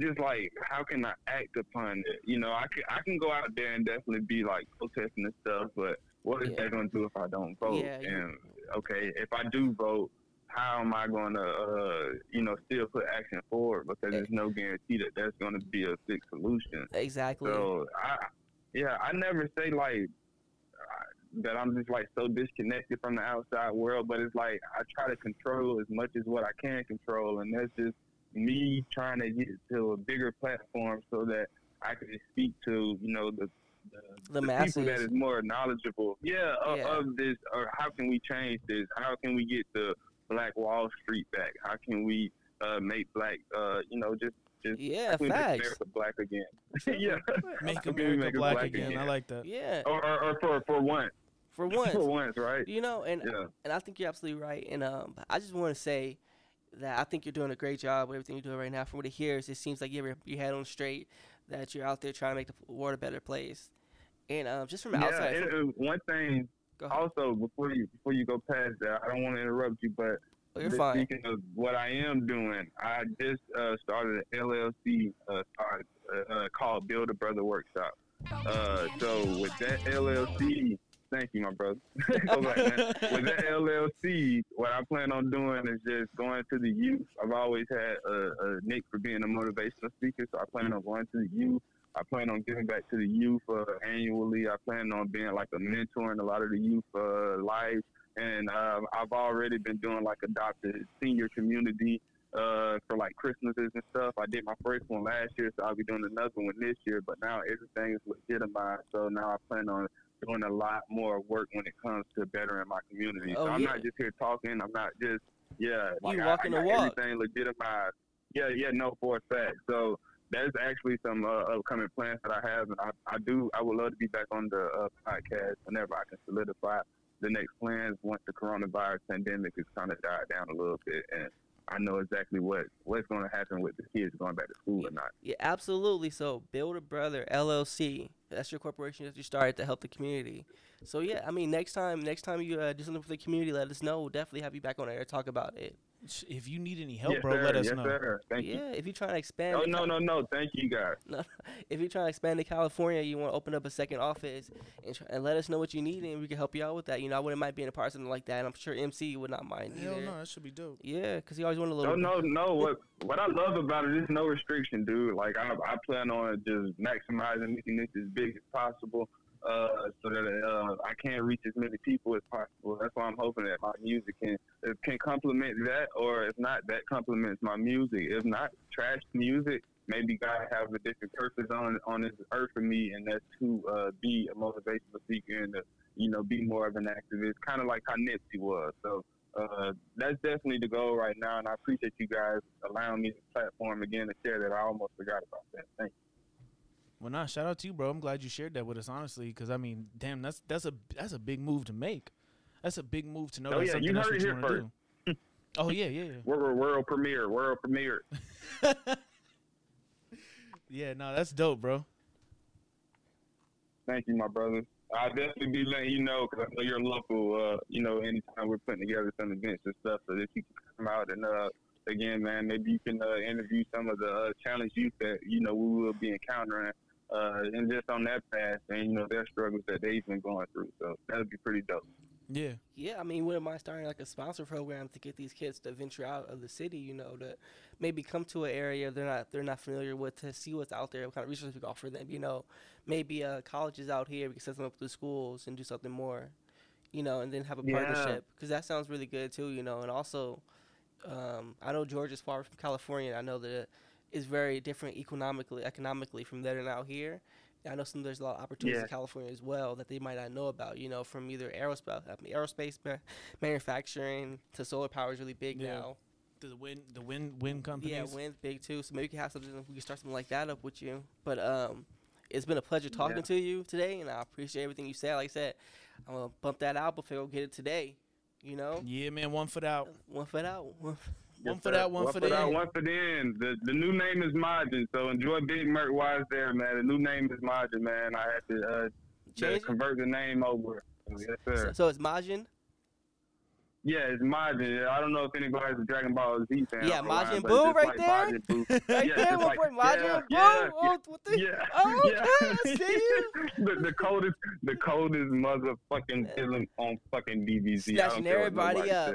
Just like, how can I act upon it? You know, I can go out there and definitely be like protesting and stuff, but what is that going to do if I don't vote? Yeah, and okay, if I do vote, how am I going to, you know, still put action forward? Because there's no guarantee that that's going to be a fixed solution. Exactly. So I never say like that I'm just like so disconnected from the outside world, but it's like I try to control as much as what I can control, and that's just me trying to get to a bigger platform so that I can speak to, you know, the masses. People that is more knowledgeable of this, or how can we change this? How can we get the Black Wall Street back? How can we make black, you know, just facts. Make America black again. Make America black again. I like that. Yeah. Or for once. For once. For once, right? You know, and I think you're absolutely right. And I just want to say that I think you're doing a great job with everything you're doing right now. From what it hears, it seems like you have your head on straight, that you're out there trying to make the world a better place. And just from the outside. One thing, also, before you go past that, I don't want to interrupt you, but speaking of what I am doing, I just started an LLC called Build a Brother Workshop. So with that LLC, thank you, my brother. With that LLC, what I plan on doing is just going to the youth. I've always had a nick for being a motivational speaker, so I plan on going to the youth. I plan on giving back to the youth annually. I plan on being like a mentor in a lot of the youth lives. And I've already been doing like adopted senior community for like Christmases and stuff. I did my first one last year, so I'll be doing another one this year. But now everything is legitimized, so now I plan on doing a lot more work when it comes to bettering my community. So I'm not just here talking. I'm not just like you walking the walk. Everything legitimized. No, for a fact. So there's actually some upcoming plans that I have, and I would love to be back on the podcast whenever I can solidify the next plans once the coronavirus pandemic is kind of died down a little bit, and I know exactly what's going to happen with the kids going back to school or not. Yeah, absolutely. So Build a Brother LLC, that's your corporation that you started to help the community. So yeah, I mean, next time you do something for the community, let us know. We'll definitely have you back on air to talk about it. If you need any help, let us know. Sir. Thank you. Yeah, if you're trying to expand. Oh, no. Thank you, guys. No, if you're trying to expand to California, you want to open up a second office and let us know what you need, and we can help you out with that. You know, I wouldn't mind being a part of something like that, and I'm sure MC would not mind either. Hell no, that should be dope. Yeah, because he always wanted a little bit. No. What I love about it is no restriction, dude. Like, I plan on just maximizing making this as big as possible. So that I can reach as many people as possible. That's why I'm hoping that my music can complement that, or if not, that complements my music. If not, trash music. Maybe God have a different purpose on this earth for me, and that's to be a motivational speaker and to, you know, be more of an activist, kind of like how Nipsey was. So that's definitely the goal right now, and I appreciate you guys allowing me the platform again to share that. I almost forgot about that. Thank you. Well, nah, shout out to you, bro. I'm glad you shared that with us, honestly, because, I mean, damn, that's a big move to make. That's a big move to know that's something else you want to do. Oh, yeah. World premiere. That's dope, bro. Thank you, my brother. I'll definitely be letting you know, because I know you're local, you know, anytime we're putting together some events and stuff, so that you can come out and again, man, maybe you can interview some of the challenge youth that, you know, we will be encountering. And just on that path and, you know, their struggles that they've been going through. So that would be pretty dope. Yeah. Yeah, I mean, wouldn't mind starting like a sponsor program to get these kids to venture out of the city, you know, to maybe come to an area they're not familiar with, to see what's out there, what kind of resources we can offer them, you know. Maybe colleges out here, we can set them up through schools and do something more, you know, and then have a partnership. Because that sounds really good, too, you know. And also, I know Georgia's far from California, and I know that it's very different economically from there and out here. I know there's a lot of opportunities in California as well that they might not know about, you know, from either aerospace manufacturing to solar power is really big now. The wind companies. Yeah, wind's big too. So maybe we can have something, we can start something like that up with you. But it's been a pleasure talking to you today, and I appreciate everything you said. Like I said, I'm going to bump that out before I go get it today, you know? Yeah, man, One foot out, one foot in. The new name is Majin, so enjoy Big Merc while it's there, man. The new name is Majin, man. I had to convert the name over. Yes, sir. So it's Majin? Yeah, it's Majin. I don't know if anybody's a Dragon Ball Z fan. Yeah, Majin Boo right there? Majin Boo. Okay, I see you. the coldest motherfucking villain on fucking DBZ. Snatching everybody up.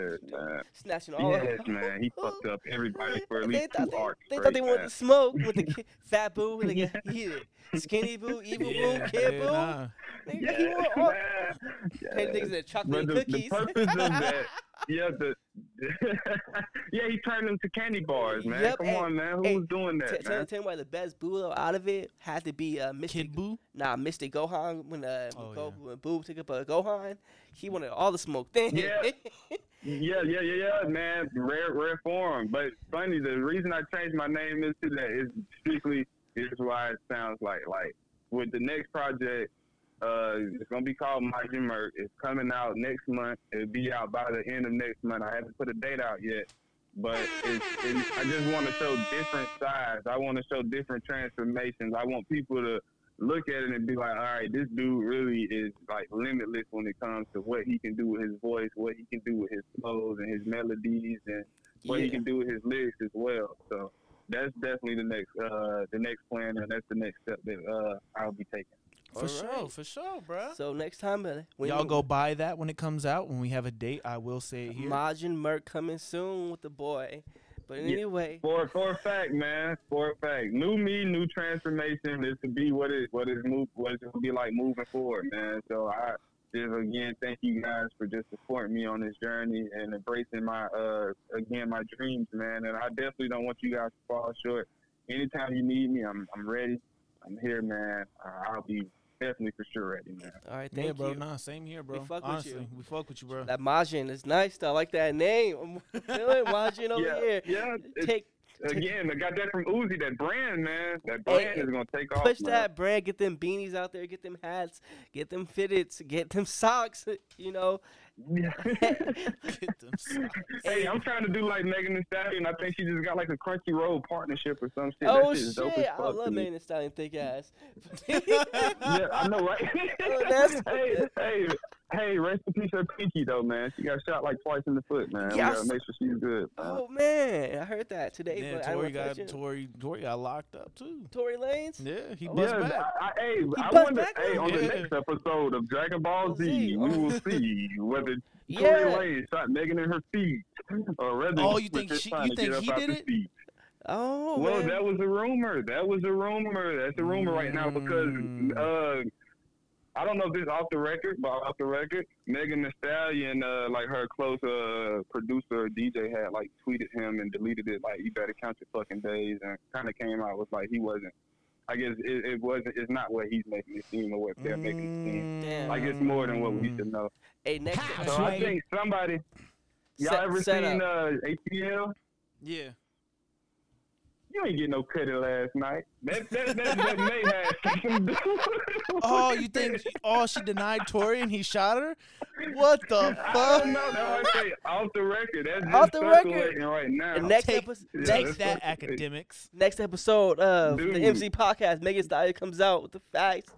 Snatching all of them. Yes, man. He fucked up everybody for at least two arcs. They thought they wanted to smoke with the Fat Boo. With the Skinny Boo, Evil Boo, Kid Boo. Nah. He wanted all. Paid niggas in chocolate cookies. The purpose of that. He turned them to candy bars, man. Yep, Who's doing that, man? Tell me why the best Boo out of it had to be Mystic. Kid Boo? Nah, Mystic Gohan. When Boo took up a Gohan, he wanted all the smoke thing. Yeah, man. Rare form. But funny, the reason I changed my name is to that is strictly, here's why it sounds like with the next project. It's going to be called My Jimmer. It's coming out next month. It'll be out by the end of next month. I haven't put a date out yet, but I just want to show different sides. I want to show different transformations. I want people to look at it and be like, all right, this dude really is like limitless when it comes to what he can do with his voice, what he can do with his flows and his melodies, and what he can do with his lyrics as well. So that's definitely the next plan, and that's the next step that I'll be taking. For sure, bro. So next time, when y'all go buy that when it comes out, when we have a date, I will say it here. Majin Merc coming soon with the boy. But anyway. For a fact, man. For a fact. New me, new transformation. This could be what it's going to be like moving forward, man. So I just, again, thank you guys for just supporting me on this journey and embracing my dreams, man. And I definitely don't want you guys to fall short. Anytime you need me, I'm ready. I'm here, man. I'll be definitely for sure ready, man. All right, thank you, bro. Nah, same here, bro. We fuck with you, bro. That Majin is nice, though. I like that name. I'm feeling Majin over here. Yeah, again, I got that from Uzi. That brand, man. That brand is gonna take off. Push that brand. Get them beanies out there. Get them hats. Get them fitteds. Get them socks. You know. Yeah. Get them socks. Hey, I'm trying to do like Megan Thee Stallion. I think she just got like a Crunchyroll partnership or some shit. Oh, that shit! Dope as fuck. I love Megan Thee Stallion, thick ass. Yeah, I know, right? Hey, rest in peace, her pinky though, man. She got shot like twice in the foot, man. We gotta make sure she's good. Oh man, I heard that today. Yeah, Tory got locked up too. Tory Lanez. Yeah, he bust back. I wonder, on the next episode of Dragon Ball Z, we will see whether Tory Lanez shot Megan in her feet, or rather, he did it? Feet. Oh, well, man. That was a rumor. That's a rumor right now because. I don't know if this is off the record, Megan Thee Stallion, like her close producer, DJ, had like tweeted him and deleted it, like, you better count your fucking days, and kind of came out with like he wasn't. I guess it wasn't. It's not what he's making it seem or what they're making it seem. Damn. Like it's more than what we should know. Hey, next. So I think somebody. Y'all ever seen ATL? Yeah. You ain't get no credit last night. That may have something to do. Oh, you think? Oh, she denied Tory and he shot her? What the fuck? I don't know. No, I say off the record. That's off the record right now. And next episode, take that, academics. Next episode of the MC podcast, Megan Thee Stallion comes out with the facts.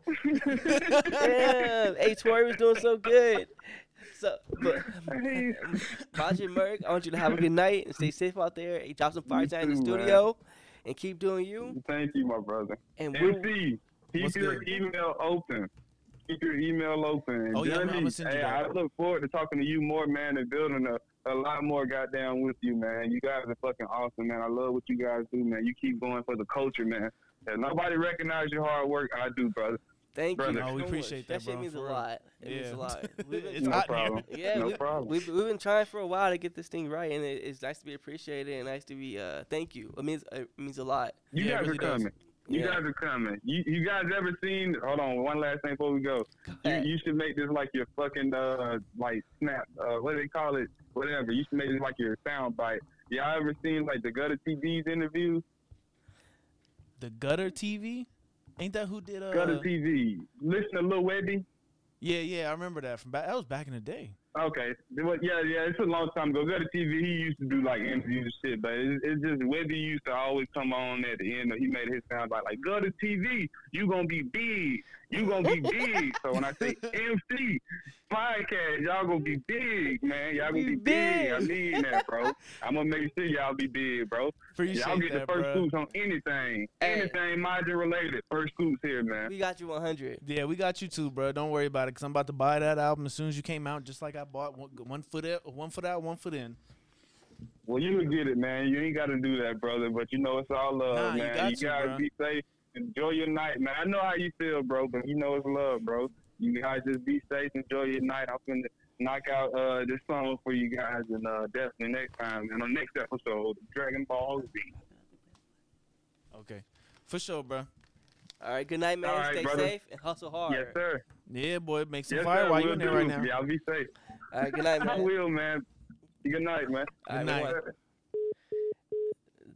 Damn, hey, Tory was doing so good. So, but Majin Merc, I want you to have a good night and stay safe out there. Hey, drop some fire time in the studio. Man. And keep doing you. Thank you, my brother. And MC, keep your email open. keep your email open. Oh, yeah, I'm send you that. I look forward to talking to you more, man, and building a lot more goddamn with you, man. You guys are fucking awesome, man. I love what you guys do, man. You keep going for the culture, man. If nobody recognizes your hard work, I do, brother. Thank you. No, we appreciate that, bro. That shit means a lot. It means a lot. We've been trying for a while to get this thing right, and it's nice to be appreciated and nice to be thank you. It means a lot. You guys are coming. You guys are coming. You guys ever seen? Hold on, one last thing before we go. You should make this like your fucking like snap. What do they call it? Whatever. You should make this like your sound bite. Y'all ever seen like the Gutter TV's interview? The Gutter TV? Ain't that who did Gutter TV? Listen to Lil Webby. Yeah, I remember that from back. That was back in the day. Okay, yeah, it's a long time ago. Gutter TV, he used to do like interviews and shit, but it's just Webby used to always come on at the end. He made his sound like Gutter TV. You gonna be big. So when I say MC podcast, y'all gonna be big, man. Y'all gonna be big. I mean that, bro. I'm gonna make sure y'all be big, bro. Appreciate y'all get that, the first scoops on anything, Majin related. First scoops here, man. We got you 100. Yeah, we got you too, bro. Don't worry about it, cause I'm about to buy that album as soon as you came out. Just like I bought One Foot Out, One Foot In. Well, you can get it, man. You ain't got to do that, brother. But you know it's all love, man. You guys be safe. Enjoy your night, man. I know how you feel, bro, but you know it's love, bro. You guys just be safe. Enjoy your night. I'm going to knock out this song for you guys, and definitely next time, and on the next episode, Dragon Ball Z. Okay. For sure, bro. All right. Good night, man. Stay safe and hustle hard. Yes, sir. Yeah, boy. Make some fire while you're in there right now. Yeah, I'll be safe. All right. Good night, man. I will, man. Good night, man. Good night.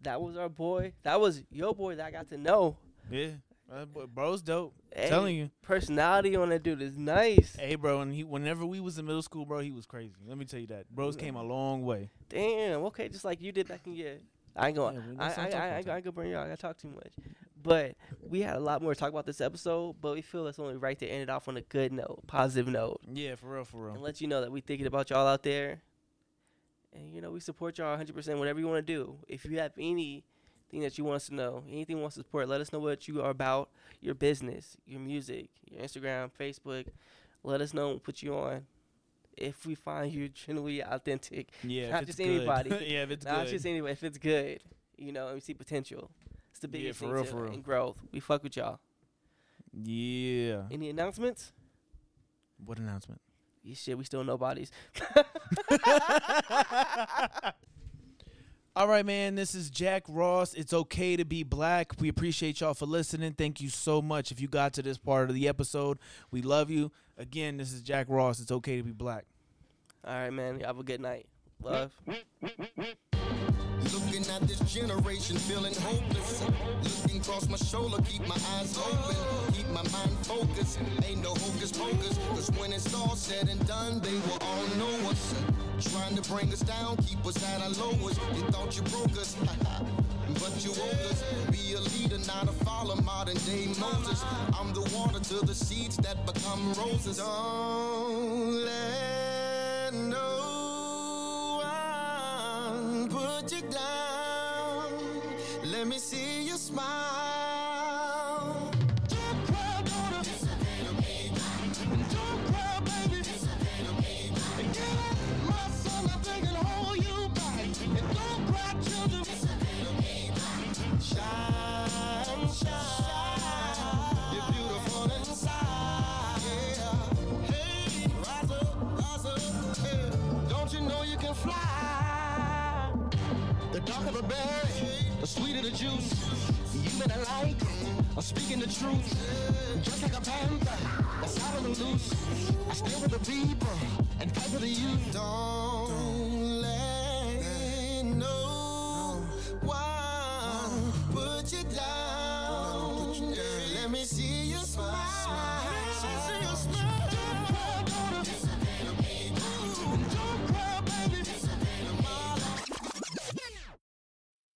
That was our boy. That was your boy that I got to know. Yeah, bro's dope. Hey, telling you, personality on that dude is nice. Hey, bro, and whenever we was in middle school, bro, he was crazy. Let me tell you that. Bros came a long way. Damn. Okay, just like you did back in year. I ain't gonna burn y'all. I talk too much, but we had a lot more to talk about this episode. But we feel it's only right to end it off on a good note, positive note. Yeah, for real. And let you know that we thinking about y'all out there, and you know we support y'all 100%. Whatever you want to do, if you have anything that you want us to know, anything you want to support, let us know what you are about, your business, your music, your Instagram, Facebook. Let us know and put you on. If we find you genuinely authentic, not just anybody. Yeah, if it's good. Not just anybody. If it's good, you know, and we see potential. It's the biggest thing in growth. We fuck with y'all. Yeah. Any announcements? What announcement? Yeah, shit, we still nobodies. All right, man, this is Jack Ross. It's okay to be black. We appreciate y'all for listening. Thank you so much if you got to this part of the episode. We love you. Again, this is Jack Ross. It's okay to be black. All right, man. Have a good night. Love. Looking at this generation, feeling hopeless. Looking across my shoulder, keep my eyes open. Keep my mind focused. Ain't no hocus pocus. Cause when it's all said and done, they will all know us. Trying to bring us down, keep us at our lowest. You thought you broke us, but you owe us. Be a leader, not a follower, modern day Moses. I'm the water to the seeds that become roses. Don't let no one put you down. Let me see you smile. Don't cry, daughter. Don't cry, baby. Get up, my son, I think I'll hold you back. And don't cry, children. Shine, shine, you're beautiful inside, yeah. Hey, rise up, hey. Don't you know you can fly? The darker the berry, the sweeter the juice. You better like, I'm speaking the truth. Just like a panther, I'm silent and loose. I stay with the people, and fight for the youth. Don't let no one put you down. Let me see you smile.